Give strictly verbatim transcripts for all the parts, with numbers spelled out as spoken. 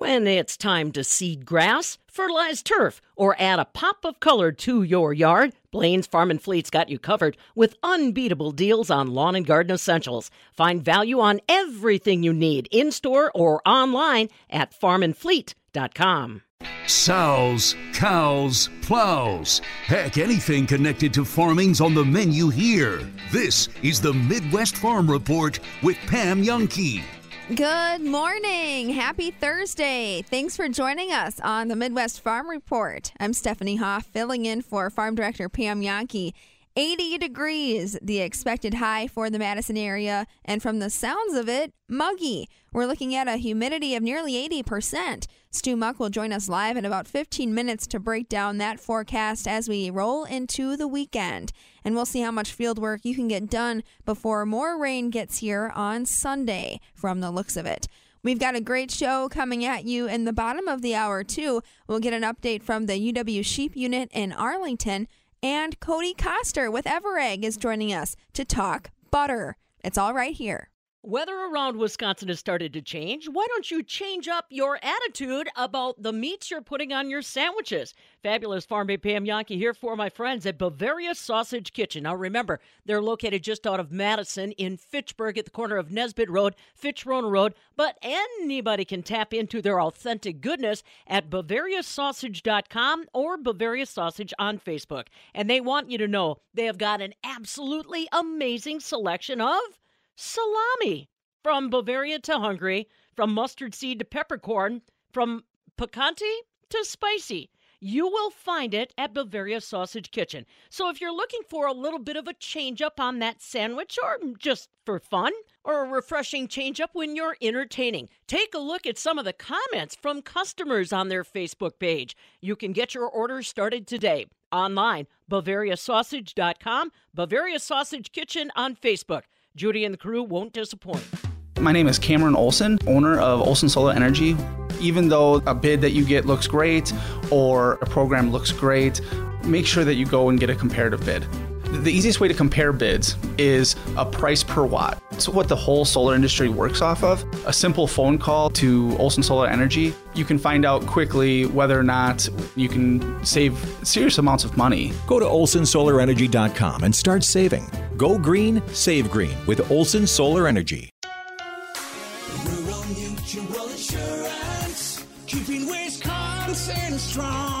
When it's time to seed grass, fertilize turf, or add a pop of color to your yard, Blaine's Farm and Fleet's got you covered with unbeatable deals on lawn and garden essentials. Find value on everything you need in-store or online at farm and fleet dot com. Sows, cows, plows. Heck, anything connected to farming's on the menu here. This is the Midwest Farm Report with Pam Youngkey. Good morning. Happy Thursday. Thanks for joining us on the Midwest Farm Report. I'm Stephanie Hoff, filling in for Farm Director Pam Youngkey. eighty degrees, the expected high for the Madison area, and from the sounds of it, muggy. We're looking at a humidity of nearly eighty percent. Stu Muck will join us live in about fifteen minutes to break down that forecast as we roll into the weekend. And we'll see how much field work you can get done before more rain gets here on Sunday, from the looks of it. We've got a great show coming at you in the bottom of the hour, too. We'll get an update from the U W Sheep Unit in Arlington. And Cody Koster with EverEgg is joining us to talk butter. It's all right here. Weather around Wisconsin has started to change. Why don't you change up your attitude about the meats you're putting on your sandwiches? Fabulous Farm Babe Pam Youngkey here for my friends at Bavaria Sausage Kitchen. Now remember, they're located just out of Madison in Fitchburg at the corner of Nesbitt Road, Fitchrona Road, but anybody can tap into their authentic goodness at Bavaria Sausage dot com or Bavaria Sausage on Facebook. And they want you to know they have got an absolutely amazing selection of salami, from Bavaria to Hungary, from mustard seed to peppercorn, from picante to spicy. You will find it at Bavaria Sausage Kitchen. So if you're looking for a little bit of a change up on that sandwich, or just for fun, or a refreshing change up when you're entertaining, take a look at some of the comments from customers on their Facebook page. You can get your order started today. Online, Bavaria Sausage dot com, Bavaria Sausage Kitchen on Facebook. Judy and the crew won't disappoint. My name is Cameron Olson, owner of Olson Solar Energy. Even though a bid that you get looks great or a program looks great, make sure that you go and get a comparative bid. The easiest way to compare bids is a price per watt. It's what the whole solar industry works off of. A simple phone call to Olson Solar Energy, you can find out quickly whether or not you can save serious amounts of money. Go to Olson Solar Energy dot com and start saving. Go green, save green with Olson Solar Energy. Rural Mutual Insurance, keeping Wisconsin strong.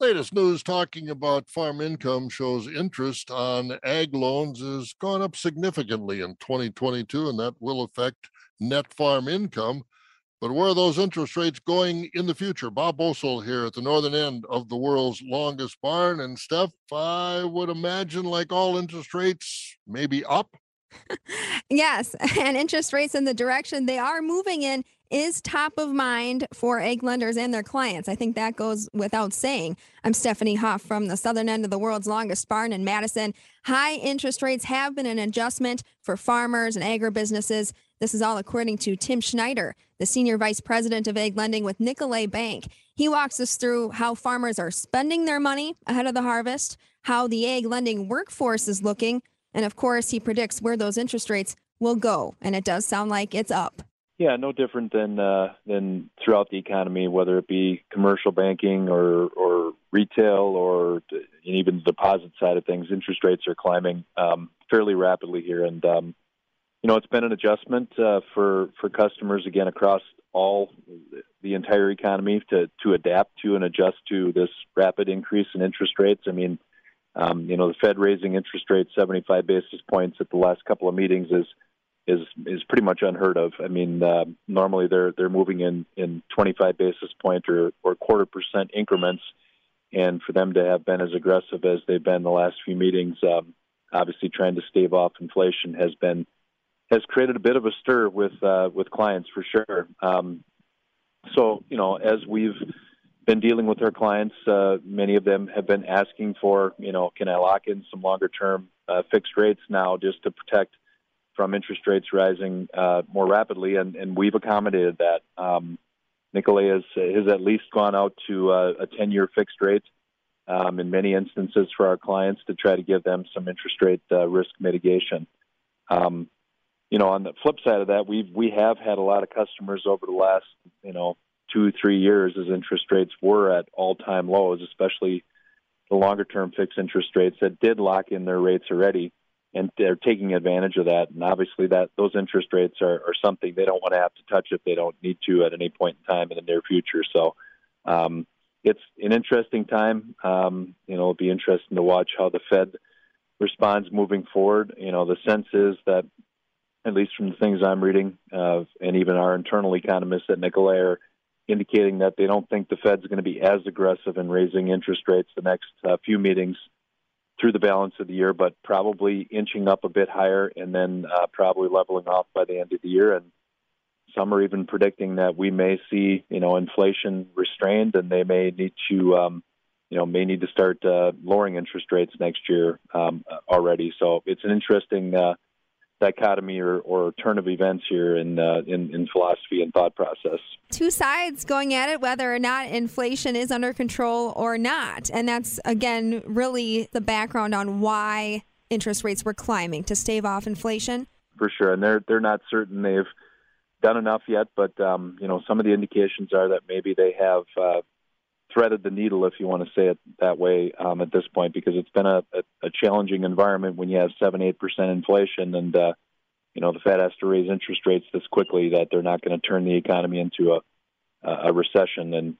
Latest news talking about farm income shows interest on ag loans has gone up significantly in twenty twenty-two, and that will affect net farm income. But where are those interest rates going in the future? Bob Bosel here at the northern end of the world's longest barn. And Steph, I would imagine, like all interest rates, maybe up. Yes, and interest rates in the direction they are moving in is top of mind for egg lenders and their clients. I think that goes without saying. I'm Stephanie Hoff from the southern end of the world's longest barn in Madison. High interest rates have been an adjustment for farmers and agribusinesses. This is all according to Tim Schneider, the senior vice president of egg lending with Nicolet Bank. He walks us through how farmers are spending their money ahead of the harvest, how the egg lending workforce is looking, and of course, he predicts where those interest rates will go. And it does sound like it's up. Yeah, no different than uh, than throughout the economy, whether it be commercial banking or, or retail or even the deposit side of things. Interest rates are climbing um, fairly rapidly here. And, um, you know, it's been an adjustment uh, for, for customers, again, across all the entire economy to, to adapt to and adjust to this rapid increase in interest rates. I mean, Um, you know, the Fed raising interest rates seventy-five basis points at the last couple of meetings is is is pretty much unheard of. I mean, uh, normally they're they're moving in, in twenty-five basis point or, or quarter percent increments, and for them to have been as aggressive as they've been the last few meetings, um, obviously trying to stave off inflation has been has created a bit of a stir with uh, with clients for sure. Um, so you know, as we've been dealing with our clients. Uh, many of them have been asking for, you know, can I lock in some longer-term uh, fixed rates now just to protect from interest rates rising uh, more rapidly, and, and we've accommodated that. Um, Nicolet has, has at least gone out to uh, a ten-year fixed rate um, in many instances for our clients to try to give them some interest rate uh, risk mitigation. Um, you know, on the flip side of that, we we have had a lot of customers over the last, you know, two, three years as interest rates were at all-time lows, especially the longer-term fixed interest rates that did lock in their rates already, and they're taking advantage of that. And obviously that those interest rates are, are something they don't want to have to touch if they don't need to at any point in time in the near future. So um, it's an interesting time. Um, you know, it'll be interesting to watch how the Fed responds moving forward. You know, the sense is that, at least from the things I'm reading, uh, and even our internal economists at Nicolet are indicating that they don't think the Fed's going to be as aggressive in raising interest rates the next uh, few meetings through the balance of the year, but probably inching up a bit higher and then uh, probably leveling off by the end of the year. And some are even predicting that we may see, you know, inflation restrained, and they may need to, um, you know, may need to start uh, lowering interest rates next year um, already. So it's an interesting uh, dichotomy or, or turn of events here in, uh, in in philosophy and thought process. Two sides going at it, whether or not inflation is under control or not. And that's, again, really the background on why interest rates were climbing, to stave off inflation. For sure. And they're, they're not certain they've done enough yet, but, um, you know, some of the indications are that maybe they have uh, threaded the needle, if you want to say it that way, um, at this point, because it's been a, a, a challenging environment when you have seven, eight percent inflation and, uh, you know, the Fed has to raise interest rates this quickly that they're not going to turn the economy into a, a recession. And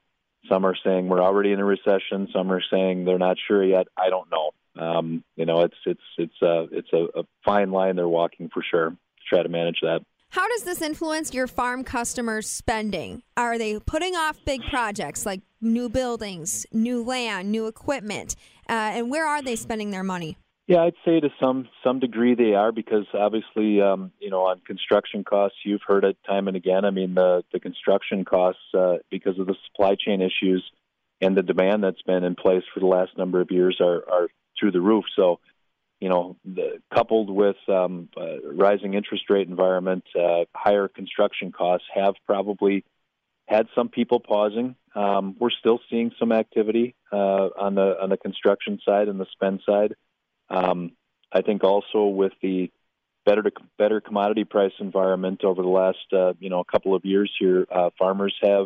some are saying we're already in a recession. Some are saying they're not sure yet. I don't know. Um, you know, it's it's it's a, it's a, a fine line they're walking for sure to try to manage that. How does this influence your farm customers' spending? Are they putting off big projects like new buildings, new land, new equipment? Uh, and where are they spending their money? Yeah, I'd say to some some degree they are, because obviously, um, you know, on construction costs, you've heard it time and again. I mean, the, the construction costs, uh, because of the supply chain issues and the demand that's been in place for the last number of years, are, are through the roof. So, you know, the, coupled with um, uh, rising interest rate environment, uh, higher construction costs have probably had some people pausing. Um, we're still seeing some activity uh, on the on the construction side and the spend side. Um, I think also with the better to, better commodity price environment over the last uh, you know a couple of years here, uh, farmers have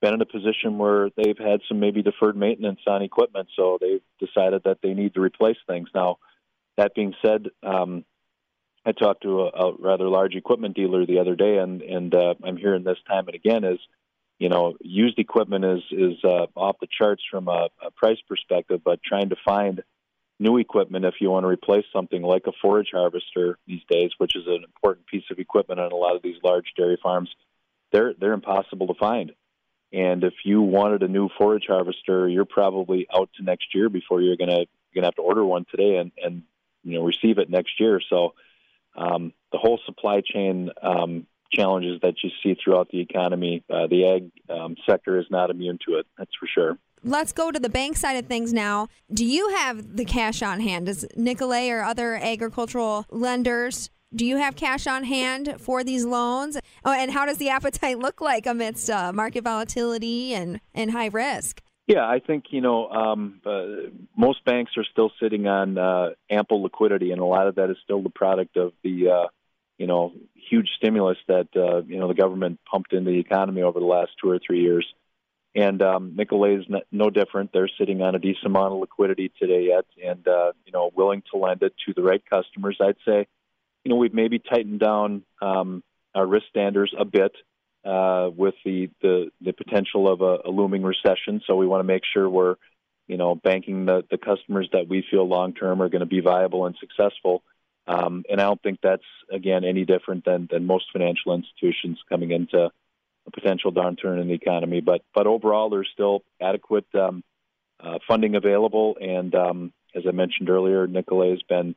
been in a position where they've had some maybe deferred maintenance on equipment, so they've decided that they need to replace things now. That being said, um, I talked to a, a rather large equipment dealer the other day, and, and uh, I'm hearing this time and again is, you know, used equipment is, is uh, off the charts from a, a price perspective, but trying to find new equipment if you want to replace something like a forage harvester these days, which is an important piece of equipment on a lot of these large dairy farms, they're, they're impossible to find. And if you wanted a new forage harvester, you're probably out to next year before you're going to going to have to order one today and, and you know, receive it next year. So um, the whole supply chain um, challenges that you see throughout the economy, uh, the ag um, sector is not immune to it, that's for sure. Let's go to the bank side of things now. Do you have the cash on hand? Does Nicolet or other agricultural lenders, do you have cash on hand for these loans? Oh, and how does the appetite look like amidst uh, market volatility and, and high risk? Yeah, I think, you know, um, uh, most banks are still sitting on uh, ample liquidity, and a lot of that is still the product of the, uh, you know, huge stimulus that, uh, you know, the government pumped into the economy over the last two or three years. And um, Nicolet is no, no different. They're sitting on a decent amount of liquidity today yet and, uh, you know, willing to lend it to the right customers. I'd say, you know, we've maybe tightened down um, our risk standards a bit. Uh, with the, the, the potential of a, a looming recession. So we want to make sure we're, you know, banking the, the customers that we feel long-term are going to be viable and successful. Um, and I don't think that's, again, any different than, than most financial institutions coming into a potential downturn in the economy. But but overall, there's still adequate um, uh, funding available. And um, as I mentioned earlier, Nicolet has been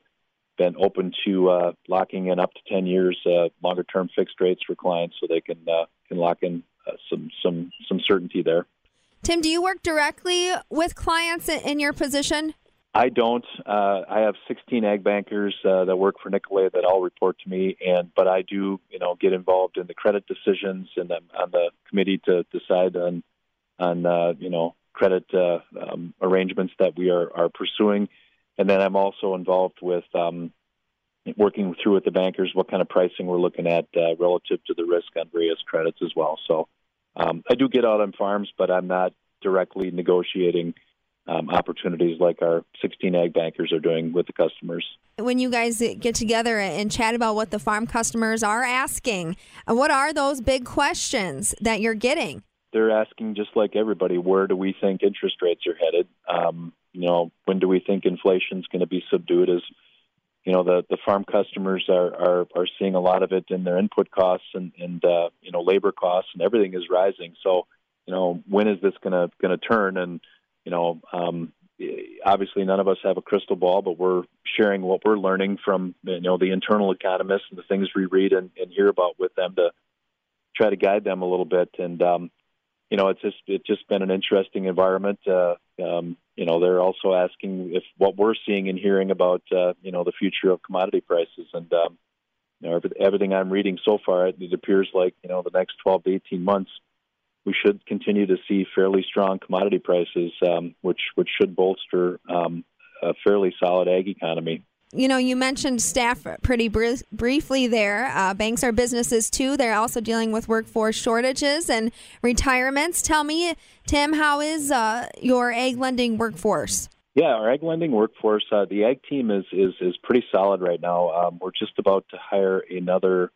been open to uh, locking in up to ten years uh, longer-term fixed rates for clients so they can uh, can lock in uh, some, some, some certainty there. Tim, do you work directly with clients in your position? I don't. Uh, I have sixteen ag bankers uh, that work for Nicolet that all report to me, and but I do, you know, get involved in the credit decisions, and I'm on the committee to decide on, on uh, you know, credit uh, um, arrangements that we are, are pursuing, and then I'm also involved with um, working through with the bankers what kind of pricing we're looking at uh, relative to the risk on various credits as well. So um, I do get out on farms, but I'm not directly negotiating Um, opportunities like our sixteen ag bankers are doing with the customers. When you guys get together and chat about what the farm customers are asking, what are those big questions that you're getting? They're asking, just like everybody, where do we think interest rates are headed? Um, you know, when do we think inflation's going to be subdued? As you know, the, the farm customers are, are, are seeing a lot of it in their input costs and, and uh, you know, labor costs, and everything is rising. So, you know, when is this going to going to turn? And You know, um, obviously none of us have a crystal ball, but we're sharing what we're learning from, you know, the internal economists and the things we read and, and hear about with them to try to guide them a little bit. And, um, you know, it's just it's just been an interesting environment. Uh, um, you know, they're also asking if what we're seeing and hearing about, uh, you know, the future of commodity prices. And, um, you know, everything I'm reading so far, it appears like, you know, the next twelve to eighteen months, we should continue to see fairly strong commodity prices, um, which which should bolster um, a fairly solid ag economy. You know, you mentioned staff pretty br- briefly there. Uh, banks are businesses, too. They're also dealing with workforce shortages and retirements. Tell me, Tim, how is uh, your ag lending workforce? Yeah, our ag lending workforce, uh, the ag team is, is, is pretty solid right now. Um, we're just about to hire another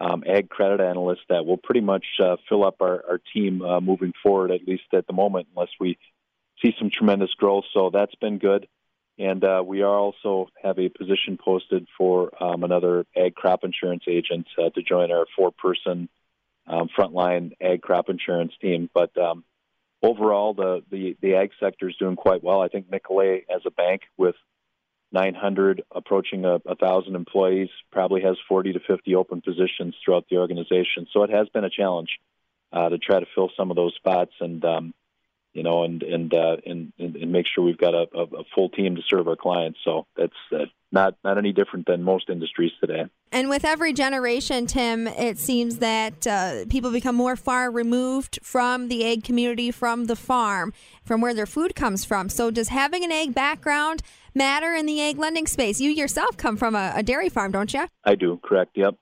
Um, ag credit analysts that will pretty much uh, fill up our, our team uh, moving forward, at least at the moment, unless we see some tremendous growth. So that's been good. And uh, we are also have a position posted for um, another ag crop insurance agent uh, to join our four-person um, frontline ag crop insurance team. But um, overall, the, the, the ag sector is doing quite well. I think Nicolet, as a bank with nine hundred approaching a, a thousand employees, probably has forty to fifty open positions throughout the organization. So it has been a challenge uh, to try to fill some of those spots, and um, you know, and and, uh, and and make sure we've got a, a full team to serve our clients. So that's uh, not not any different than most industries today. And with every generation, Tim, it seems that uh, people become more far removed from the ag community, from the farm, from where their food comes from. So does having an ag background matter in the ag lending space? You yourself come from a, a dairy farm, don't you? I do, correct, yep.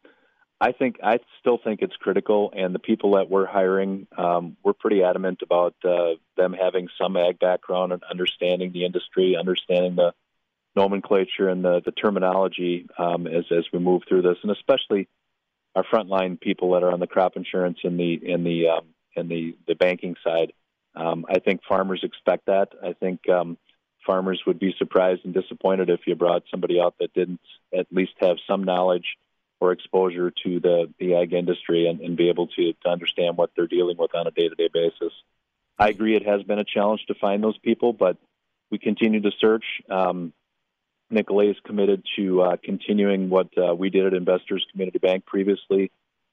I think I still think it's critical, and the people that we're hiring, um, we're pretty adamant about uh, them having some ag background and understanding the industry, understanding the nomenclature and the, the terminology um, as as we move through this, and especially our frontline people that are on the crop insurance and the in the um, and the the banking side. Um, I think farmers expect that. I think um, farmers would be surprised and disappointed if you brought somebody out that didn't at least have some knowledge or exposure to the, the ag industry and, and be able to, to understand what they're dealing with on a day-to-day basis. I agree it has been a challenge to find those people, but we continue to search. Um, Nicolet is committed to uh, continuing what uh, we did at Investors Community Bank previously,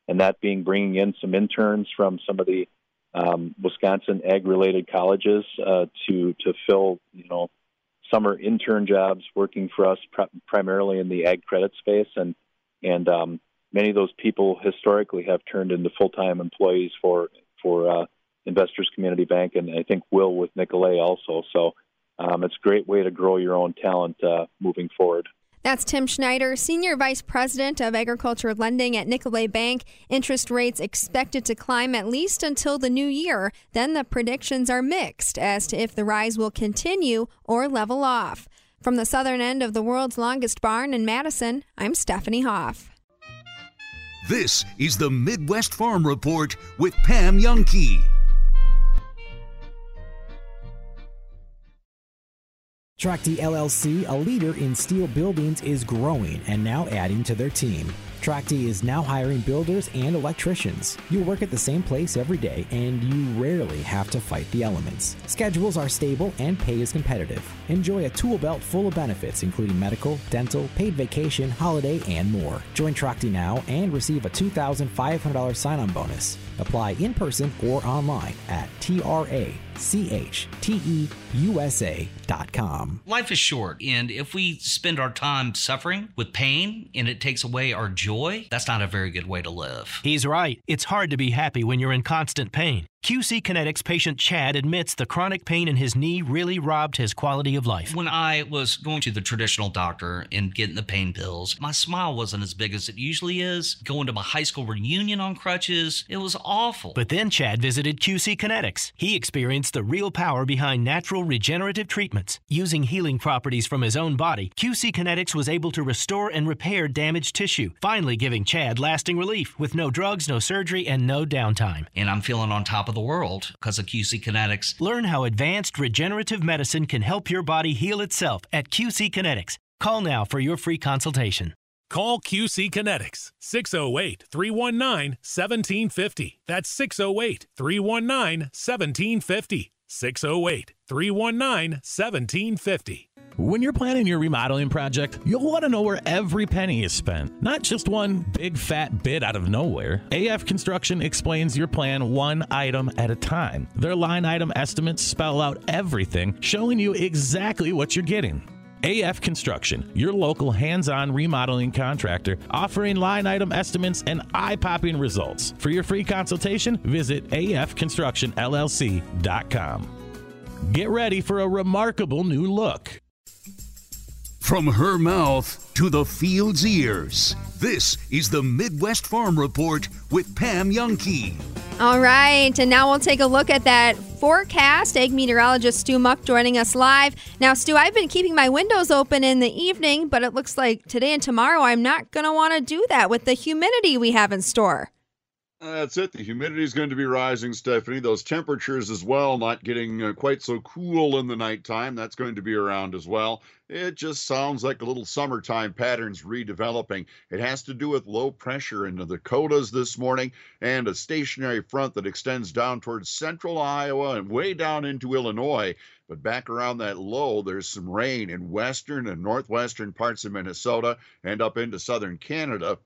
and that being bringing in some interns from some of the um, Wisconsin ag-related colleges uh, to to fill, you know, summer intern jobs working for us pr- primarily in the ag credit space. And And um, many of those people historically have turned into full-time employees for for uh, Investors Community Bank, and I think will with Nicolet also. So um, it's a great way to grow your own talent uh, moving forward. That's Tim Schneider, Senior Vice President of Agriculture Lending at Nicolet Bank. Interest rates expected to climb at least until the new year. Then the predictions are mixed as to if the rise will continue or level off. From the southern end of the world's longest barn in Madison, I'm Stephanie Hoff. This is the Midwest Farm Report with Pam Youngkey. Trachte L L C, a leader in steel buildings, is growing and now adding to their team. Trachte is now hiring builders and electricians. You work at the same place every day, and you rarely have to fight the elements. Schedules are stable and pay is competitive. Enjoy a tool belt full of benefits, including medical, dental, paid vacation, holiday, and more. Join Trachte now and receive a two thousand five hundred dollars sign-on bonus. Apply in person or online at T R A C H T E U S A dot com. Life is short, and if we spend our time suffering with pain and it takes away our joy, that's not a very good way to live. He's right. It's hard to be happy when you're in constant pain. Q C Kinetics patient Chad admits the chronic pain in his knee really robbed his quality of life. When I was going to the traditional doctor and getting the pain pills, my smile wasn't as big as it usually is. Going to my high school reunion on crutches, it was awful. But then Chad visited Q C Kinetics. He experienced the real power behind natural regenerative treatments. Using healing properties from his own body, Q C Kinetics was able to restore and repair damaged tissue, finally giving Chad lasting relief with no drugs, no surgery, and no downtime. And I'm feeling on top of the world because of Q C Kinetics. Learn how advanced regenerative medicine can help your body heal itself at Q C Kinetics. Call now for your free consultation. Call Q C Kinetics, six oh eight, three one nine, one seven five oh. That's six oh eight, three one nine, one seven five oh. six oh eight, three one nine, one seven five oh. When you're planning your remodeling project, you'll want to know where every penny is spent, not just one big fat bit out of nowhere. A F Construction explains your plan one item at a time. Their line item estimates spell out everything, showing you exactly what you're getting. A F Construction, your local hands-on remodeling contractor, offering line item estimates and eye-popping results. For your free consultation, visit A F Construction L L C dot com. Get ready for a remarkable new look. From her mouth to the field's ears, this is the Midwest Farm Report with Pam Youngkey. All right, and now we'll take a look at that forecast. Ag meteorologist Stu Muck joining us live. Now, Stu, I've been keeping my windows open in the evening, but it looks like today and tomorrow I'm not going to want to do that with the humidity we have in store. That's it. The humidity is going to be rising, Stephanie. Those temperatures as well, not getting uh, quite so cool in the nighttime. That's going to be around as well. It just sounds like a little summertime patterns redeveloping. It has to do with low pressure in the Dakotas this morning and a stationary front that extends down towards central Iowa and way down into Illinois. But back around that low, there's some rain in western and northwestern parts of Minnesota and up into southern Canada.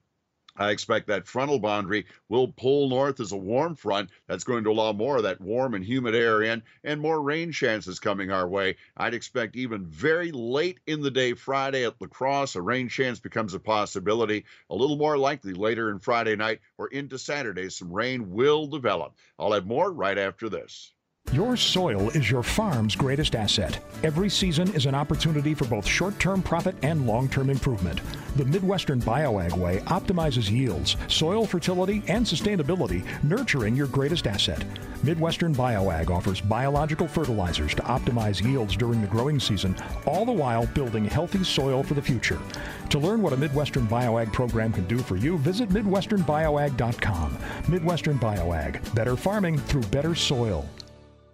I expect that frontal boundary will pull north as a warm front. That's going to allow more of that warm and humid air in and more rain chances coming our way. I'd expect even very late in the day Friday at La Crosse, a rain chance becomes a possibility. A little more likely later in Friday night or into Saturday, some rain will develop. I'll have more right after this. Your soil is your farm's greatest asset. Every season is an opportunity for both short-term profit and long-term improvement. The Midwestern BioAg way optimizes yields, soil fertility, and sustainability, nurturing your greatest asset. Midwestern BioAg offers biological fertilizers to optimize yields during the growing season, all the while building healthy soil for the future. To learn what a Midwestern BioAg program can do for you, visit midwestern bioag dot com. Midwestern BioAg, better farming through better soil.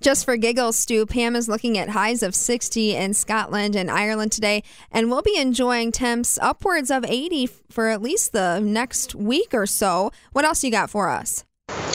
Just for giggles, Stu, Pam is looking at highs of sixty in Scotland and Ireland today, and we'll be enjoying temps upwards of eighty for at least the next week or so. What else you got for us?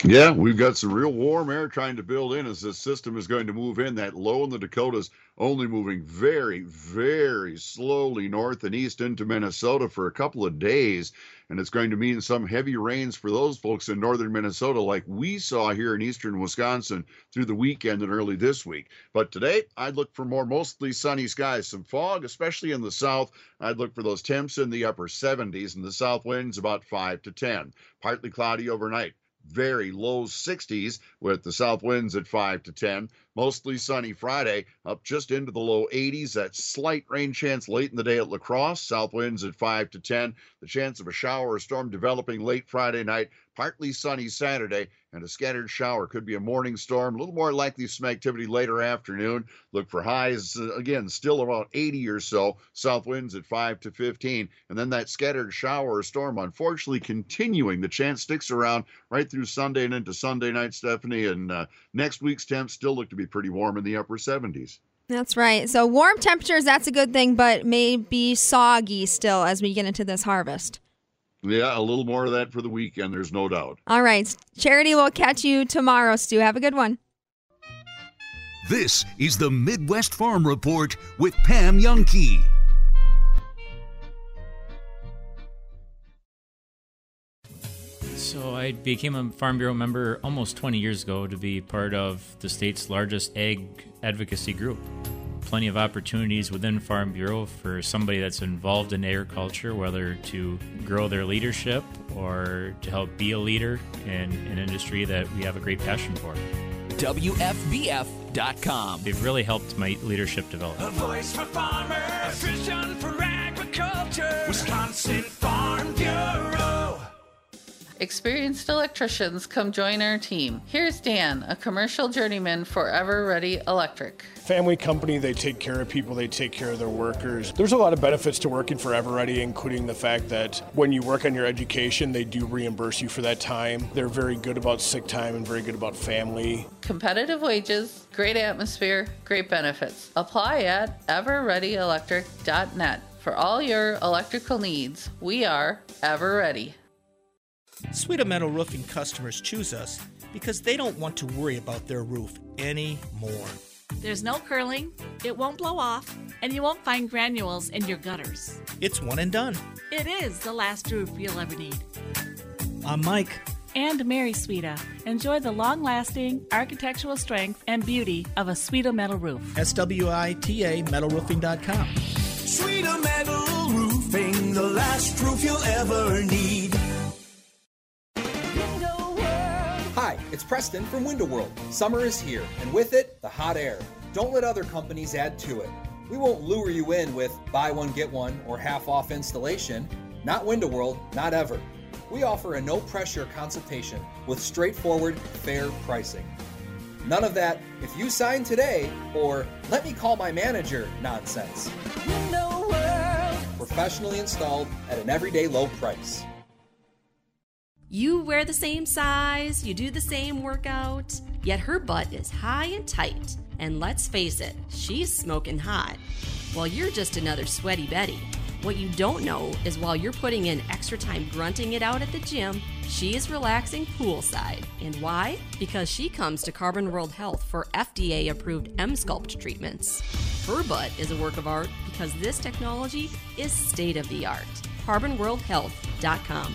Yeah, we've got some real warm air trying to build in as this system is going to move in. That low in the Dakotas only moving very, very slowly north and east into Minnesota for a couple of days. And it's going to mean some heavy rains for those folks in northern Minnesota like we saw here in eastern Wisconsin through the weekend and early this week. But today, I'd look for more mostly sunny skies, some fog, especially in the south. I'd look for those temps in the upper seventies and the south winds about five to ten. Partly cloudy overnight. Very low sixties with the south winds at five to ten. Mostly sunny Friday, up just into the low eighties. That slight rain chance late in the day at La Crosse. South winds at five to ten. The chance of a shower or storm developing late Friday night. Partly sunny Saturday, and a scattered shower. Could be a morning storm. A little more likely some activity later afternoon. Look for highs, uh, again, still around eighty or so. South winds at five to fifteen. And then that scattered shower or storm, unfortunately, continuing. The chance sticks around right through Sunday and into Sunday night, Stephanie. And uh, next week's temps still look to be pretty warm in the upper seventies. That's right. So warm temperatures, that's a good thing, but may be soggy still as we get into this harvest. Yeah, a little more of that for the weekend, there's no doubt. All right. Charity, we'll catch you tomorrow, Stu. Have a good one. This is the Midwest Farm Report with Pam Youngkey. So I became a Farm Bureau member almost twenty years ago to be part of the state's largest ag advocacy group. Plenty of opportunities within Farm Bureau for somebody that's involved in agriculture, whether to grow their leadership or to help be a leader in an industry that we have a great passion for. W F B F dot com. They've really helped my leadership develop. A voice for farmers, a vision for agriculture, Wisconsin Farm Bureau. Experienced electricians, come join our team. Here's Dan, a commercial journeyman for Ever Ready Electric. Family company, they take care of people, they take care of their workers. There's a lot of benefits to working for Ever Ready, including the fact that when you work on your education, they do reimburse you for that time. They're very good about sick time and very good about family. Competitive wages, great atmosphere, great benefits. Apply at ever ready electric dot net. For all your electrical needs, we are Ever Ready. Swita Metal Roofing customers choose us because they don't want to worry about their roof anymore. There's no curling, it won't blow off, and you won't find granules in your gutters. It's one and done. It is the last roof you'll ever need. I'm Mike. And Mary Swita. Enjoy the long-lasting architectural strength and beauty of a Swita Metal Roof. S W I T A metal roofing dot com. Swita Metal Roofing, the last roof you'll ever need. Hi, it's Preston from Window World. Summer is here, and with it, the hot air. Don't let other companies add to it. We won't lure you in with buy one, get one, or half off installation. Not Window World, not ever. We offer a no-pressure consultation with straightforward, fair pricing. None of that, if you sign today, or let me call my manager nonsense. Window World. Professionally installed at an everyday low price. You wear the same size, you do the same workout, yet her butt is high and tight. And let's face it, she's smoking hot, while you're just another sweaty Betty. What you don't know is while you're putting in extra time grunting it out at the gym, she is relaxing poolside. And why? Because she comes to Carbon World Health for F D A-approved M-Sculpt treatments. Her butt is a work of art because this technology is state-of-the-art. carbon world health dot com.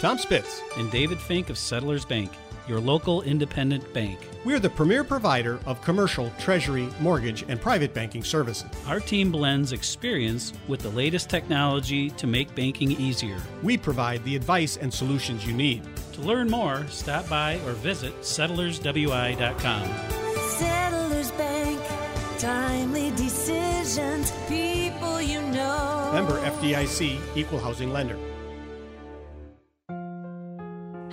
Tom Spitz and David Fink of Settlers Bank, your local independent bank. We're the premier provider of commercial, treasury, mortgage, and private banking services. Our team blends experience with the latest technology to make banking easier. We provide the advice and solutions you need. To learn more, stop by or visit settlers w i dot com. Settlers Bank, timely decisions, people you know. Member F D I C, Equal Housing Lender.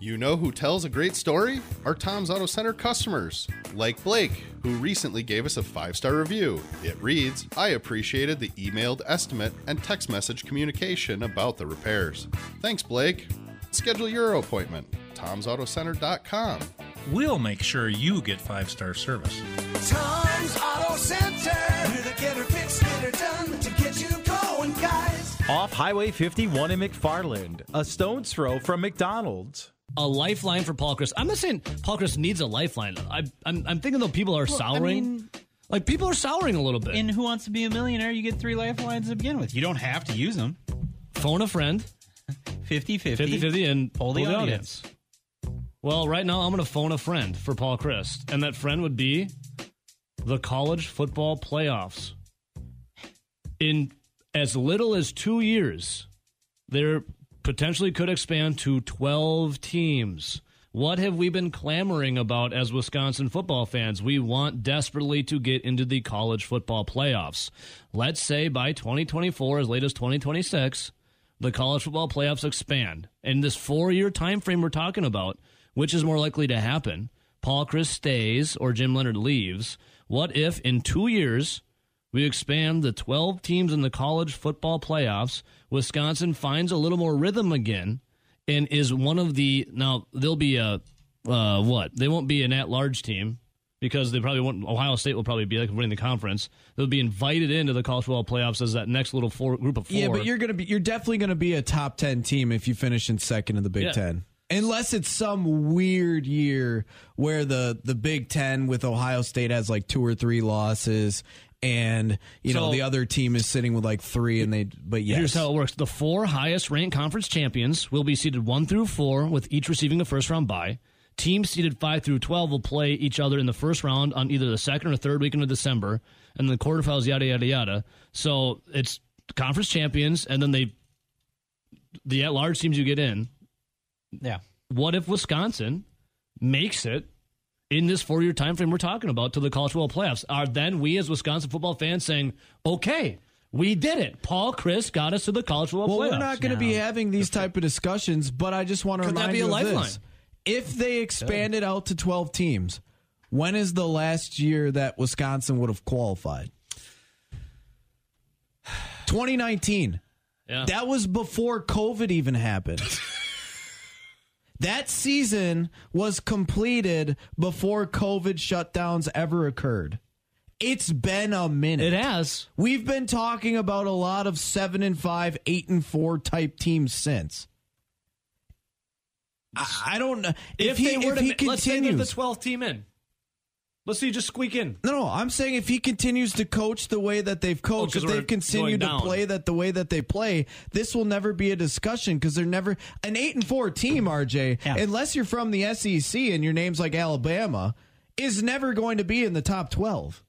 You know who tells a great story? Our Tom's Auto Center customers, like Blake, who recently gave us a five-star review. It reads, "I appreciated the emailed estimate and text message communication about the repairs." Thanks, Blake. Schedule your appointment, toms auto center dot com. We'll make sure you get five-star service. Tom's Auto Center, here to get her fixed, get her done, to get you going, guys. Off Highway fifty-one in McFarland, a stone's throw from McDonald's. A lifeline for Paul Chryst. I'm not saying Paul Chryst needs a lifeline. I, I'm, I'm thinking though people are well, souring. I mean, like people are souring a little bit. In Who Wants to Be a Millionaire, you get three lifelines to begin with. You don't have to use them. Phone a friend. fifty-fifty. fifty-fifty and poll the, the audience. audience. Well, right now I'm going to phone a friend for Paul Chryst. And that friend would be the college football playoffs. In as little as two years, they're... potentially could expand to twelve teams. What have we been clamoring about as Wisconsin football fans? We want desperately to get into the college football playoffs. Let's say by twenty twenty-four, as late as twenty twenty-six, the college football playoffs expand. And this four-year time frame we're talking about, which is more likely to happen, Paul Chryst stays or Jim Leonard leaves. What if in two years... we expand the twelve teams in the college football playoffs. Wisconsin finds a little more rhythm again and is one of the... Now, they'll be a... Uh, what? They won't be an at-large team because they probably won't... Ohio State will probably be like winning the conference. They'll be invited into the college football playoffs as that next little four, group of four. Yeah, but you're gonna be, you're definitely going to be a top ten team if you finish in second in the Big yeah. Ten. Unless it's some weird year where the, the Big Ten with Ohio State has like two or three losses... and, you so, know, the other team is sitting with like three, and they, but yes. Here's how it works. The four highest ranked conference champions will be seeded one through four, with each receiving a first round bye. Teams seeded five through twelve will play each other in the first round on either the second or third weekend of December, and the quarterfinals, yada, yada, yada. So it's conference champions, and then they, the at large teams you get in. Yeah. What if Wisconsin makes it in this four-year time frame we're talking about to the college football playoffs? Are then we as Wisconsin football fans saying, okay, we did it. Paul Chryst got us to the college football well, playoffs. Well, we're not going to no. be having these type of discussions, but I just want to remind you of this. If they expanded out to twelve teams, when is the last year that Wisconsin would have qualified? twenty nineteen. Yeah. That was before COVID even happened. That season was completed before COVID shutdowns ever occurred. It's been a minute. It has. We've been talking about a lot of seven and five, eight and four type teams since. I, I don't know if, if he, they were if to, he continues. Let's say the twelfth team in. Let's see, just squeak in. No, no, I'm saying if he continues to coach the way that they've coached, oh, if they've continued to play that the way that they play, this will never be a discussion because they're never an eight and four team. R J, yeah. Unless you're from the S E C and your name's like Alabama, is never going to be in the top twelve.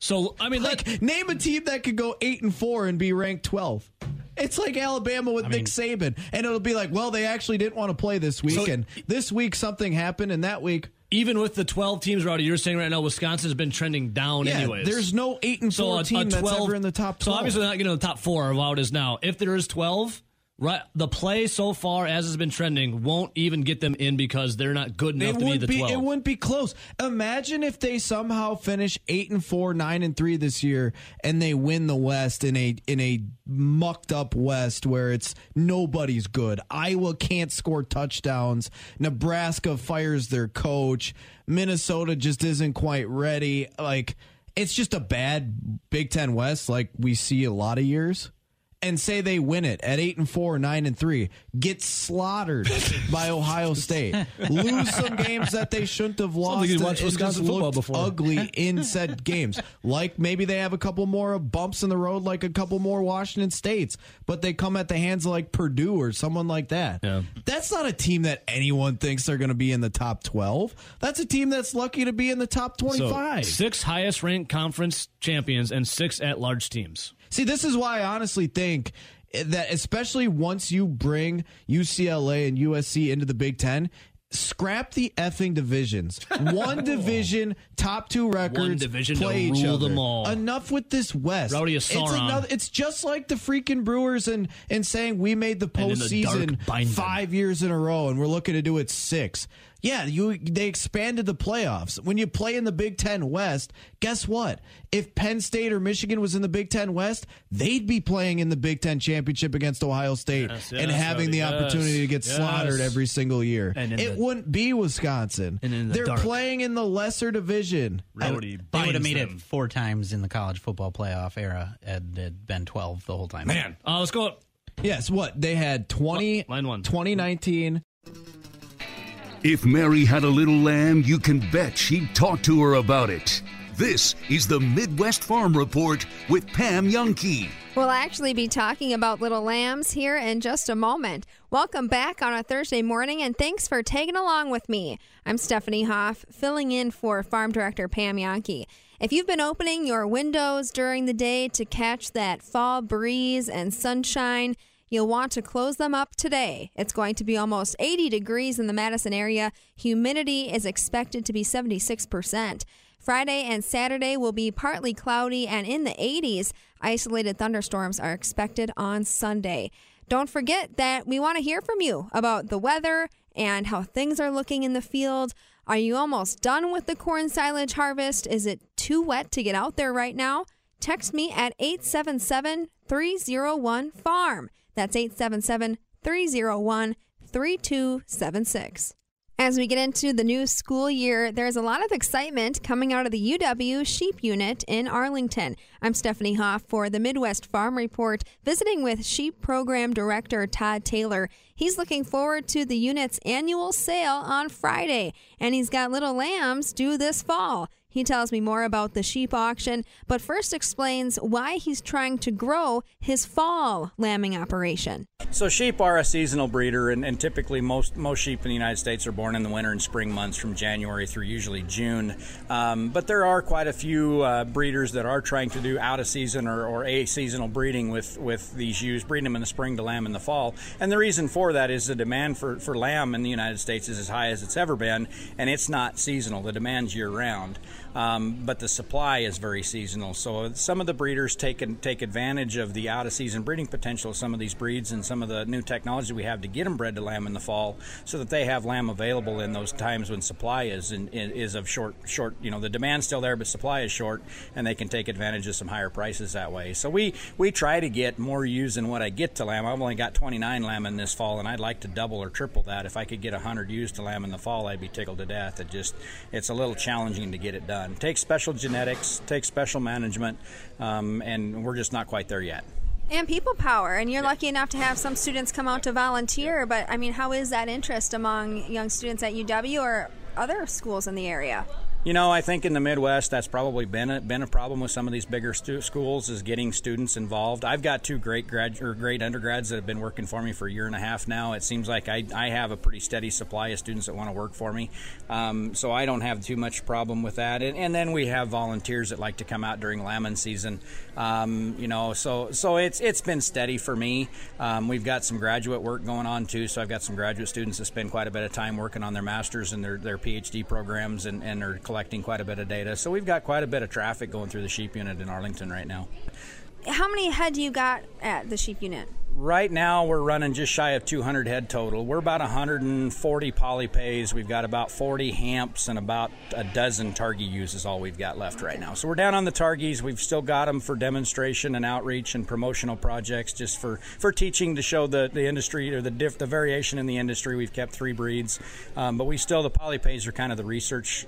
So I mean, like, like name a team that could go eight and four and be ranked twelve. It's like Alabama with I mean, Nick Saban, and it'll be like, well, they actually didn't want to play this week, so, and this week something happened, and that week. Even with the twelve teams, Rowdy, you're saying right now Wisconsin's been trending down yeah, anyways. There's no eight and four so team that's ever in the top twelve. So obviously not getting in the top four of how it is now. If there is twelve, right, the play so far as has been trending won't even get them in because they're not good enough it to be the twelve. Be, it wouldn't be close. Imagine if they somehow finish eight and four, nine and three this year, and they win the West in a in a mucked-up West where it's nobody's good. Iowa can't score touchdowns. Nebraska fires their coach. Minnesota just isn't quite ready. Like, it's just a bad Big Ten West like we see a lot of years. and say they win it at eight and four, nine and three, get slaughtered by Ohio State, lose some games that they shouldn't have lost, and, watch and just looked before. ugly in said games. Like maybe they have a couple more bumps in the road, like a couple more Washington States, but they come at the hands of like Purdue or someone like that. Yeah. That's not a team that anyone thinks they're going to be in the top twelve. That's a team that's lucky to be in the top twenty-five. So, six highest ranked conference champions and six at-large teams. See, this is why I honestly think that especially once you bring U C L A and U S C into the Big Ten, scrap the effing divisions. One division, top two records, One division play to each rule other. Them all. Enough with this West. Rowdy it's, another, it's just like the freaking Brewers and, and saying we made the postseason the five years in a row and we're looking to do it six. Yeah, you they expanded the playoffs. When you play in the Big Ten West, guess what? If Penn State or Michigan was in the Big Ten West, they'd be playing in the Big Ten Championship against Ohio State yes, yes, and having the yes, opportunity to get yes. slaughtered every single year. It the, wouldn't be Wisconsin. And in the They're dark. playing in the lesser division. Rowdy they would have made them. it four times in the college football playoff era and had been twelve the whole time. Man, uh, let's go up. Yes, what? They had twenty, Line one. twenty nineteen. If Mary had a little lamb, you can bet she'd talk to her about it. This is the Midwest Farm Report with Pam Youngkey. We'll actually be talking about little lambs here in just a moment. Welcome back on a Thursday morning, and thanks for tagging along with me. I'm Stephanie Hoff, filling in for Farm Director Pam Youngkey. If you've been opening your windows during the day to catch that fall breeze and sunshine, you'll want to close them up today. It's going to be almost eighty degrees in the Madison area. Humidity is expected to be seventy-six percent. Friday and Saturday will be partly cloudy and in the eighties. Isolated thunderstorms are expected on Sunday. Don't forget that we want to hear from you about the weather and how things are looking in the field. Are you almost done with the corn silage harvest? Is it too wet to get out there right now? Text me at eight seven seven, three oh one, FARM. That's eight seven seven, three oh one, three two seven six. As we get into the new school year, there's a lot of excitement coming out of the U W Sheep Unit in Arlington. I'm Stephanie Hoff for the Midwest Farm Report, visiting with Sheep Program Director Todd Taylor. He's looking forward to the unit's annual sale on Friday, and he's got little lambs due this fall. He tells me more about the sheep auction, but first explains why he's trying to grow his fall lambing operation. So sheep are a seasonal breeder, and, and typically most, most sheep in the United States are born in the winter and spring months from January through usually June. Um, but there are quite a few uh, breeders that are trying to do out-of-season or, or a-seasonal breeding with, with these ewes, breeding them in the spring to lamb in the fall. And the reason for that is the demand for, for lamb in the United States is as high as it's ever been, and it's not seasonal. The demand's year-round. Um, but the supply is very seasonal. So some of the breeders take take advantage of the out-of-season breeding potential of some of these breeds and some of the new technology we have to get them bred to lamb in the fall, so that they have lamb available in those times when supply is in, is of short short. You know, the demand's still there, but supply is short, and they can take advantage of some higher prices that way. So we we try to get more ewes than what I get to lamb. I've only got twenty-nine lamb in this fall, and I'd like to double or triple that. If I could get one hundred ewes to lamb in the fall, I'd be tickled to death. It just it's a little challenging to get it done. Take special genetics, take special management, um, and we're just not quite there yet. And people power, and you're yeah. lucky enough to have some students come out to volunteer, yeah. but, I mean, how is that interest among young students at U W or other schools in the area? You know, I think in the Midwest, that's probably been a, been a problem with some of these bigger stu- schools is getting students involved. I've got two great grad or great undergrads that have been working for me for a year and a half now. It seems like I, I have a pretty steady supply of students that want to work for me, um, so I don't have too much problem with that. And, and then we have volunteers that like to come out during lambing season. Um, you know, so so it's it's been steady for me. Um, we've got some graduate work going on too, so I've got some graduate students that spend quite a bit of time working on their master's and their their PhD programs and and their collecting quite a bit of data. So we've got quite a bit of traffic going through the sheep unit in Arlington right now. How many head do you got at the sheep unit? right now we're running just shy of two hundred head total. We're about one hundred forty polypays. We've got about forty hamps and about a dozen targi ewes is all we've got left right now. So we're down on the targis. We've still got them for demonstration and outreach and promotional projects, just for, for teaching to show the, the industry or the, diff, the variation in the industry. We've kept three breeds, um, but we still, the polypays are kind of the research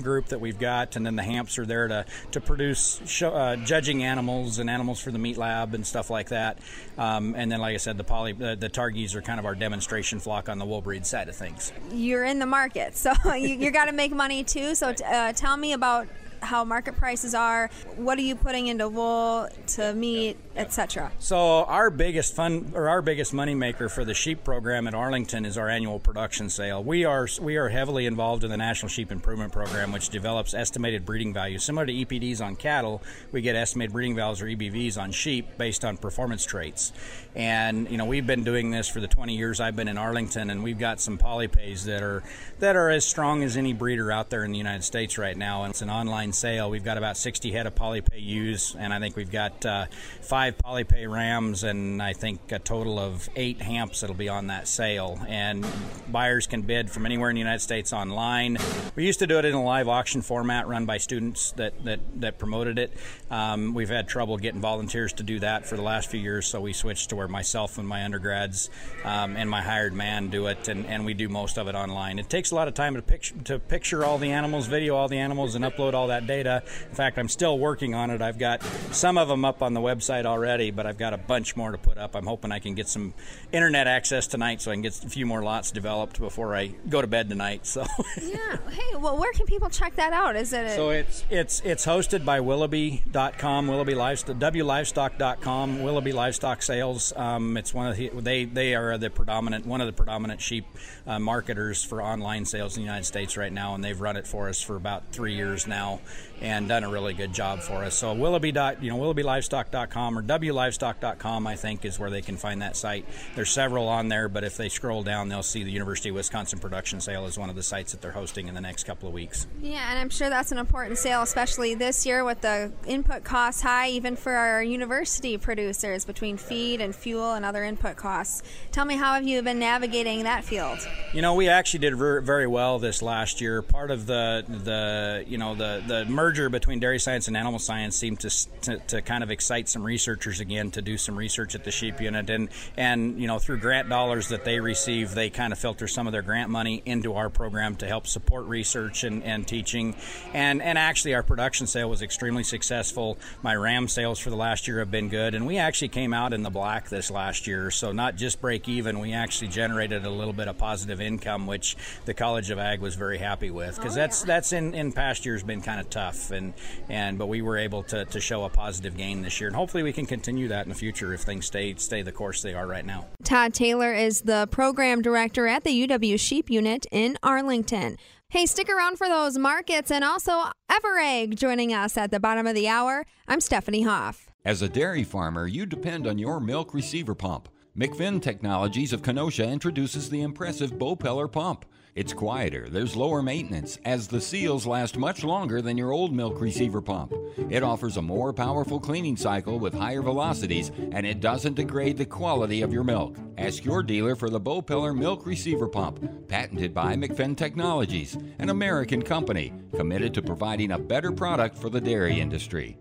group that we've got, and then the hamps are there to, to produce show, uh, judging animals and animals for the meat lab and stuff like that. Um, and then, like I said, the poly, the, the targis are kind of our demonstration flock on the wool breed side of things. You're in the market, so you, you got to make money too. So t uh, tell me about how market prices are. What are you putting into wool, to meat, et cetera? So our biggest fund, or our biggest money maker for the sheep program at Arlington, is our annual production sale. We are we are heavily involved in the National Sheep Improvement Program, which develops estimated breeding values similar to E P Ds on cattle. We get estimated breeding values, or E B Vs, on sheep based on performance traits. And you know, we've been doing this for the twenty years I've been in Arlington, and we've got some polypays that are that are as strong as any breeder out there in the United States right now. And it's an online sale. We've got about sixty head of polypay ewes, and I think we've got uh, five polypay rams, and I think a total of eight hamps that'll be on that sale. And buyers can bid from anywhere in the United States online. We used to do it in a live auction format run by students that that, that promoted it. Um, we've had trouble getting volunteers to do that for the last few years, so we switched to where myself and my undergrads um, and my hired man do it, and, and we do most of it online. It takes a lot of time to picture, to picture all the animals, video all the animals, and upload all that data. In fact, I'm still working on it. I've got some of them up on the website already, but I've got a bunch more to put up. I'm hoping I can get some internet access tonight so I can get a few more lots developed before I go to bed tonight. So yeah. Hey, well, where can people check that out? Is it a so it's it's it's hosted by Willoughby dot com, Willoughby Livestock, W Livestock dot com, Willoughby Livestock Sales. Um, it's one of the, they they are the predominant one of the predominant sheep uh, marketers for online sales in the United States right now, and they've run it for us for about three years now, and done a really good job for us. So Willoughby dot, you know, Willoughby Livestock dot com or W Livestock dot com, I think, is where they can find that site. There's several on there, but if they scroll down, they'll see the University of Wisconsin Production Sale is one of the sites that they're hosting in the next couple of weeks. Yeah, and I'm sure that's an important sale, especially this year with the input costs high, even for our university producers, between feed and fuel and other input costs. Tell me, how have you been navigating that field? You know, we actually did very well this last year. Part of the, the you know, the, the merger between dairy science and animal science seemed to, to to kind of excite some researchers again to do some research at the sheep unit, and and you know, through grant dollars that they receive, they kind of filter some of their grant money into our program to help support research and, and teaching, and and actually our production sale was extremely successful. My ram sales for the last year have been good, and we actually came out in the black this last year, so not just break even, we actually generated a little bit of positive income, which the College of Ag was very happy with, because oh, that's yeah. that's in in past years been kind of tough, and and but we were able to, to show a positive gain this year, and hopefully we can continue that in the future if things stay stay the course they are right now. Todd Taylor is the program director at the U W Sheep Unit in Arlington. Hey, stick around for those markets, and also EverEgg joining us at the bottom of the hour. I'm Stephanie Hoff. As a dairy farmer, you depend on your milk receiver pump. McFinn Technologies of Kenosha introduces the impressive Bopeller pump. It's quieter, there's lower maintenance, as the seals last much longer than your old milk receiver pump. It offers a more powerful cleaning cycle with higher velocities, and it doesn't degrade the quality of your milk. Ask your dealer for the Bopeller milk receiver pump, patented by McFinn Technologies, an American company committed to providing a better product for the dairy industry.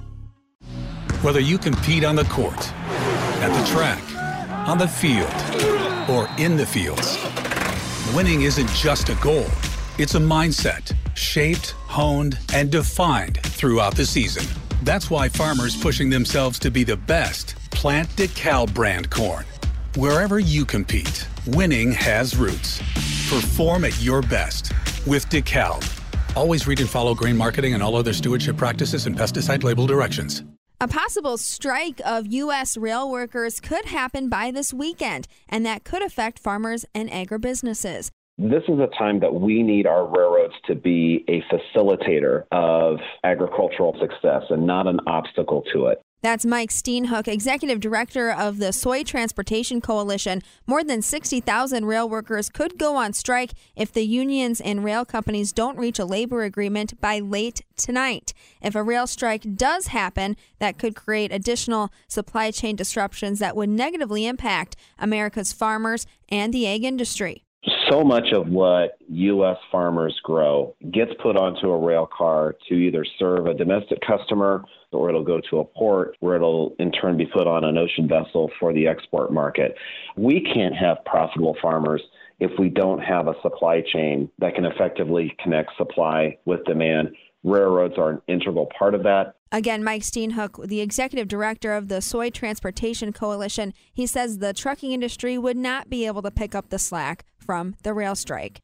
Whether you compete on the court at the track, on the field, or in the fields. Winning isn't just a goal, it's a mindset shaped, honed, and defined throughout the season. That's why farmers pushing themselves to be the best plant DeKalb brand corn. Wherever you compete, winning has roots. Perform at your best with DeKalb. Always read and follow grain marketing and all other stewardship practices and pesticide label directions. A possible strike of U S rail workers could happen by this weekend, and that could affect farmers and agribusinesses. This is a time that we need our railroads to be a facilitator of agricultural success and not an obstacle to it. That's Mike Steenhoek, executive director of the Soy Transportation Coalition. More than sixty thousand rail workers could go on strike if the unions and rail companies don't reach a labor agreement by late tonight. If a rail strike does happen, that could create additional supply chain disruptions that would negatively impact America's farmers and the ag industry. So much of what U S farmers grow gets put onto a rail car to either serve a domestic customer, or it'll go to a port where it'll in turn be put on an ocean vessel for the export market. We can't have profitable farmers if we don't have a supply chain that can effectively connect supply with demand. Railroads are an integral part of that. Again, Mike Steenhoek, the executive director of the Soy Transportation Coalition, he says the trucking industry would not be able to pick up the slack from the rail strike.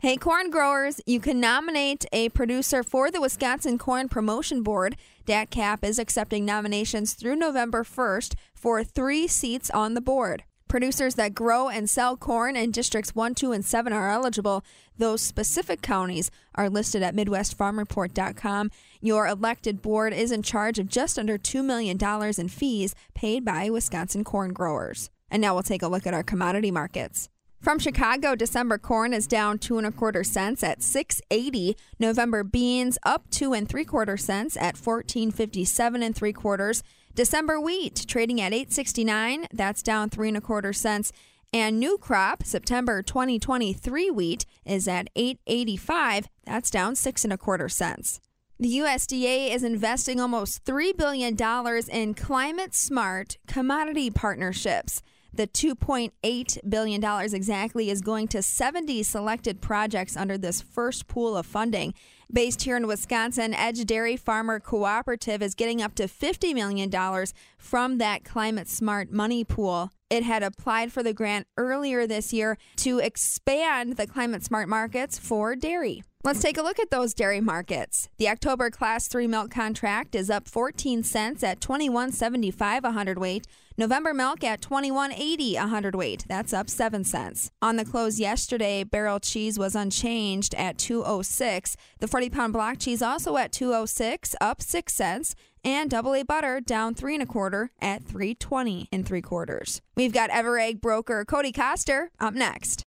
Hey, corn growers, you can nominate a producer for the Wisconsin Corn Promotion Board. D A C A P is accepting nominations through November first for three seats on the board. Producers that grow and sell corn in Districts one, two, and seven are eligible. Those specific counties are listed at Midwest Farm Report dot com. Your elected board is in charge of just under two million dollars in fees paid by Wisconsin corn growers. And now we'll take a look at our commodity markets. From Chicago, December corn is down two and a quarter cents at six eighty. November beans up two and three quarter cents at fourteen fifty-seven and three quarters. December wheat trading at eight sixty-nine. That's down three and a quarter cents. And new crop September twenty twenty-three wheat is at eight eighty-five. That's down six and a quarter cents. The U S D A is investing almost three billion dollars in climate-smart commodity partnerships. The two point eight billion dollars exactly is going to seventy selected projects under this first pool of funding. Based here in Wisconsin, Edge Dairy Farmer Cooperative is getting up to fifty million dollars from that Climate Smart money pool. It had applied for the grant earlier this year to expand the Climate Smart markets for dairy. Let's take a look at those dairy markets. The October Class three milk contract is up fourteen cents at twenty-one seventy-five a hundredweight. November milk at twenty-one eighty a hundredweight. That's up seven cents. On the close yesterday, barrel cheese was unchanged at two oh six. The forty-pound block cheese also at two oh six, up six cents. And double A butter down three and a quarter at three twenty and three quarters. We've got EverEgg broker Cody Koster up next.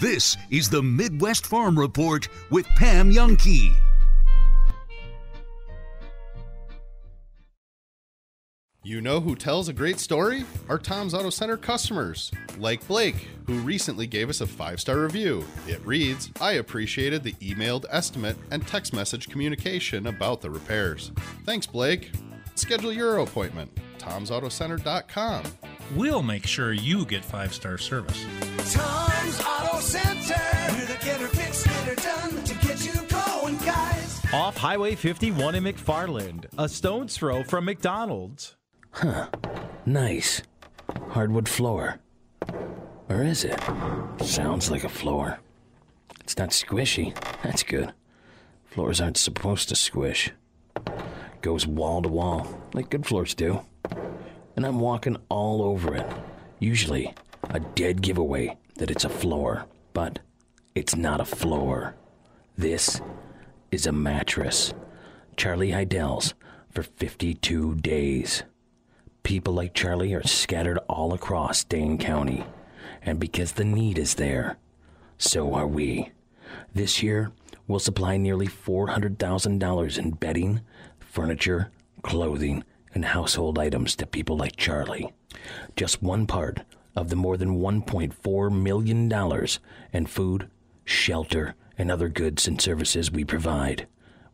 This is the Midwest Farm Report with Pam Youngkey. You know who tells a great story? Our Tom's Auto Center customers, like Blake, who recently gave us a five-star review. It reads, "I appreciated the emailed estimate and text message communication about the repairs." Thanks, Blake. Schedule your appointment, toms auto center dot com. We'll make sure you get five-star service. Tom's Auto Center, you're the getter fixed, getter done to get you going, guys. Off Highway fifty-one in McFarland, a stone's throw from McDonald's. Huh. Nice. Hardwood floor. Or is it? Sounds like a floor. It's not squishy. That's good. Floors aren't supposed to squish. Goes wall to wall, like good floors do. And I'm walking all over it. Usually, a dead giveaway that it's a floor. But it's not a floor. This is a mattress. Charlie Heidel's for fifty-two days. People like Charlie are scattered all across Dane County, and because the need is there, so are we. This year, we'll supply nearly four hundred thousand dollars in bedding, furniture, clothing, and household items to people like Charlie. Just one part of the more than one point four million dollars in food, shelter, and other goods and services we provide.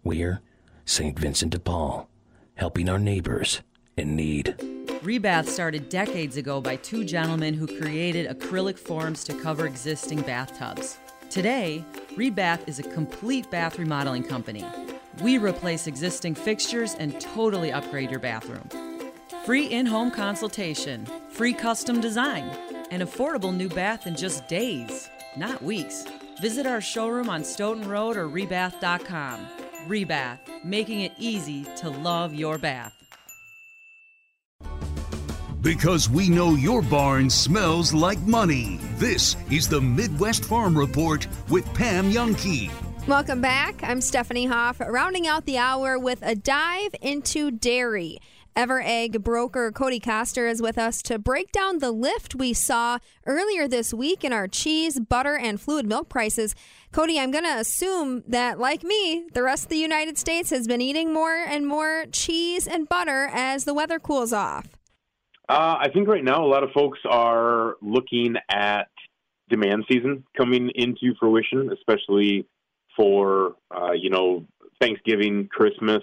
We're Saint Vincent de Paul, helping our neighbors in need. Rebath started decades ago by two gentlemen who created acrylic forms to cover existing bathtubs. Today, Rebath is a complete bath remodeling company. We replace existing fixtures and totally upgrade your bathroom. Free in-home consultation, free custom design, an affordable new bath in just days, not weeks. Visit our showroom on Stoughton Road or rebath dot com. Rebath, making it easy to love your bath. Because we know your barn smells like money. This is the Midwest Farm Report with Pam Youngkey. Welcome back. I'm Stephanie Hoff, rounding out the hour with a dive into dairy. EverEgg broker Cody Koster is with us to break down the lift we saw earlier this week in our cheese, butter, and fluid milk prices. Cody, I'm going to assume that, like me, the rest of the United States has been eating more and more cheese and butter as the weather cools off. Uh, I think right now a lot of folks are looking at demand season coming into fruition, especially for, uh, you know, Thanksgiving, Christmas.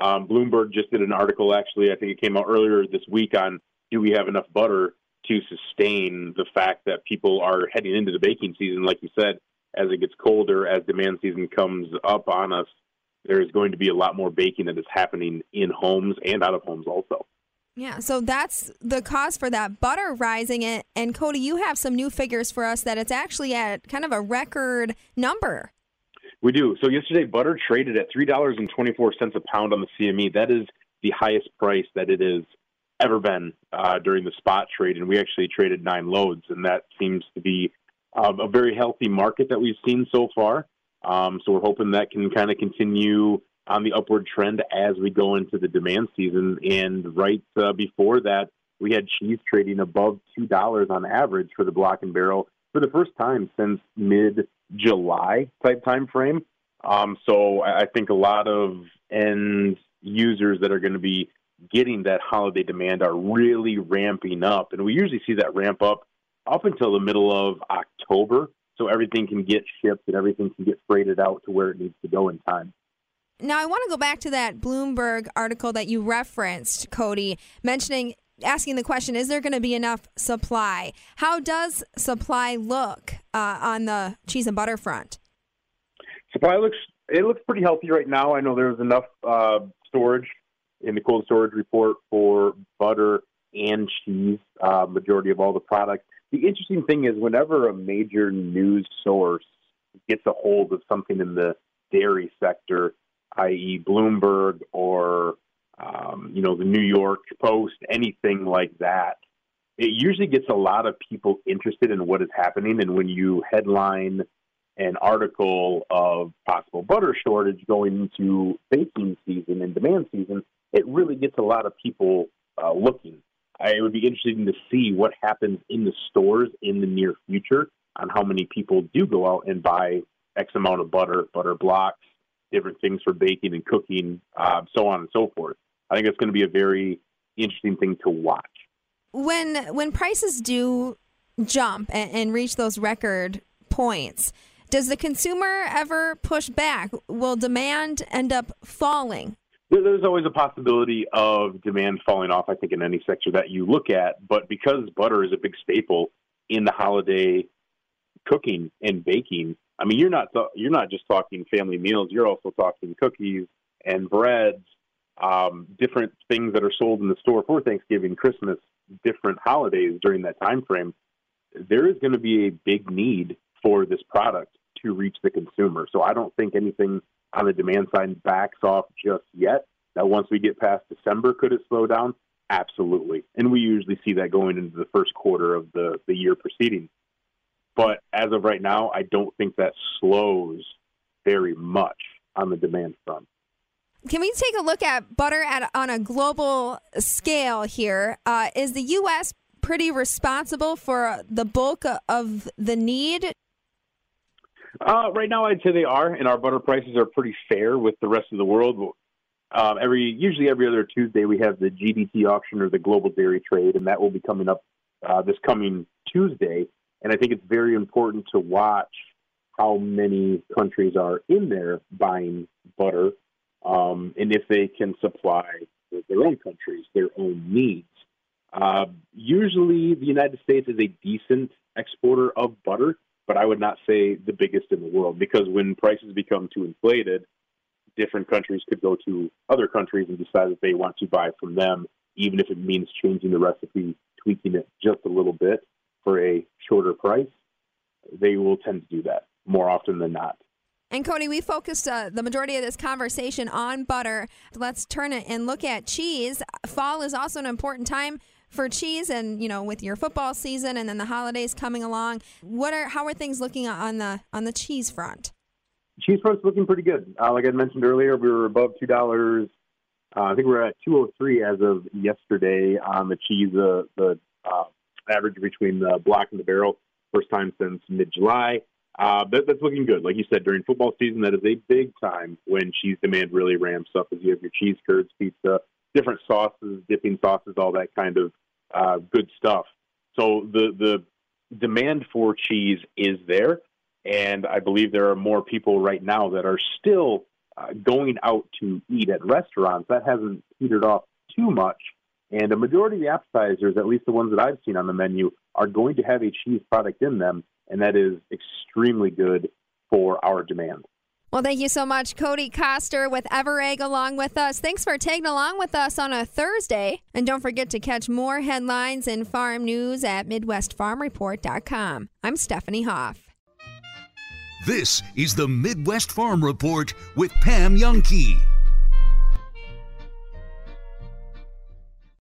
Um, Bloomberg just did an article, actually, I think it came out earlier this week, on do we have enough butter to sustain the fact that people are heading into the baking season, like you said, as it gets colder, as demand season comes up on us, there's going to be a lot more baking that is happening in homes and out of homes also. Yeah, so that's the cause for that butter rising. And, and Cody, you have some new figures for us that it's actually at kind of a record number. We do. So yesterday, butter traded at three dollars and twenty-four cents a pound on the C M E. That is the highest price that it has ever been uh, during the spot trade, and we actually traded nine loads, and that seems to be uh, a very healthy market that we've seen so far. Um, so we're hoping that can kind of continue on the upward trend as we go into the demand season. And right uh, before that, we had cheese trading above two dollars on average for the block and barrel for the first time since mid-July type time frame. Um, so I think a lot of end users that are going to be getting that holiday demand are really ramping up. And we usually see that ramp up up until the middle of October. So everything can get shipped and everything can get freighted out to where it needs to go in time. Now, I want to go back to that Bloomberg article that you referenced, Cody, mentioning, asking the question, is there going to be enough supply? How does supply look uh, on the cheese and butter front? Supply looks, it looks pretty healthy right now. I know there's enough uh, storage in the cold storage report for butter and cheese, uh, majority of all the products. The interesting thing is whenever a major news source gets a hold of something in the dairy sector, that is. Bloomberg or, um, you know, the New York Post, anything like that, it usually gets a lot of people interested in what is happening. And when you headline an article of possible butter shortage going into baking season and demand season, it really gets a lot of people uh, looking. I, it would be interesting to see what happens in the stores in the near future on how many people do go out and buy X amount of butter, butter blocks, different things for baking and cooking, uh, so on and so forth. I think it's going to be a very interesting thing to watch. When when prices do jump and, and reach those record points, does the consumer ever push back? Will demand end up falling? There's always a possibility of demand falling off, I think, in any sector that you look at. But because butter is a big staple in the holiday cooking and baking, I mean, you're not th- you're not just talking family meals. You're also talking cookies and breads, um, different things that are sold in the store for Thanksgiving, Christmas, different holidays during that time frame. There is going to be a big need for this product to reach the consumer. So I don't think anything on the demand side backs off just yet. Now, once we get past December, could it slow down? Absolutely. And we usually see that going into the first quarter of the, the year preceding. But as of right now, I don't think that slows very much on the demand front. Can we take a look at butter at, on a global scale here? Uh, is the U S pretty responsible for the bulk of the need? Uh, right now, I'd say they are, and our butter prices are pretty fair with the rest of the world. Uh, every usually every other Tuesday, we have the G D T auction or the Global Dairy Trade, and that will be coming up uh, this coming Tuesday. And I think it's very important to watch how many countries are in there buying butter um, and if they can supply their own countries, their own needs. Uh, usually the United States is a decent exporter of butter, but I would not say the biggest in the world, because when prices become too inflated, different countries could go to other countries and decide that they want to buy from them, even if it means changing the recipe, tweaking it just a little bit for a shorter price. They will tend to do that more often than not. And Cody, we focused uh, the majority of this conversation on butter. Let's turn it and look at cheese. Fall is also an important time for cheese, and you know, with your football season and then the holidays coming along, what are how are things looking on the on the cheese front? Cheese front's looking pretty good. Uh, like I mentioned earlier, we were above two dollars. Uh, I think we we're at two oh three as of yesterday on the cheese. Uh, the uh, average between the block and the barrel, first time since mid July. Uh, that, that's looking good. Like you said, during football season, that is a big time when cheese demand really ramps up, as you have your cheese curds, pizza, different sauces, dipping sauces, all that kind of uh, good stuff. So the, the demand for cheese is there, and I believe there are more people right now that are still uh, going out to eat at restaurants. That hasn't petered off too much, and a majority of the appetizers, at least the ones that I've seen on the menu, are going to have a cheese product in them, and that is extremely good for our demand. Well, thank you so much, Cody Koster with EverEgg along with us. Thanks for tagging along with us on a Thursday. And don't forget to catch more headlines and farm news at Midwest Farm Report dot com. I'm Stephanie Hoff. This is the Midwest Farm Report with Pam Youngkey.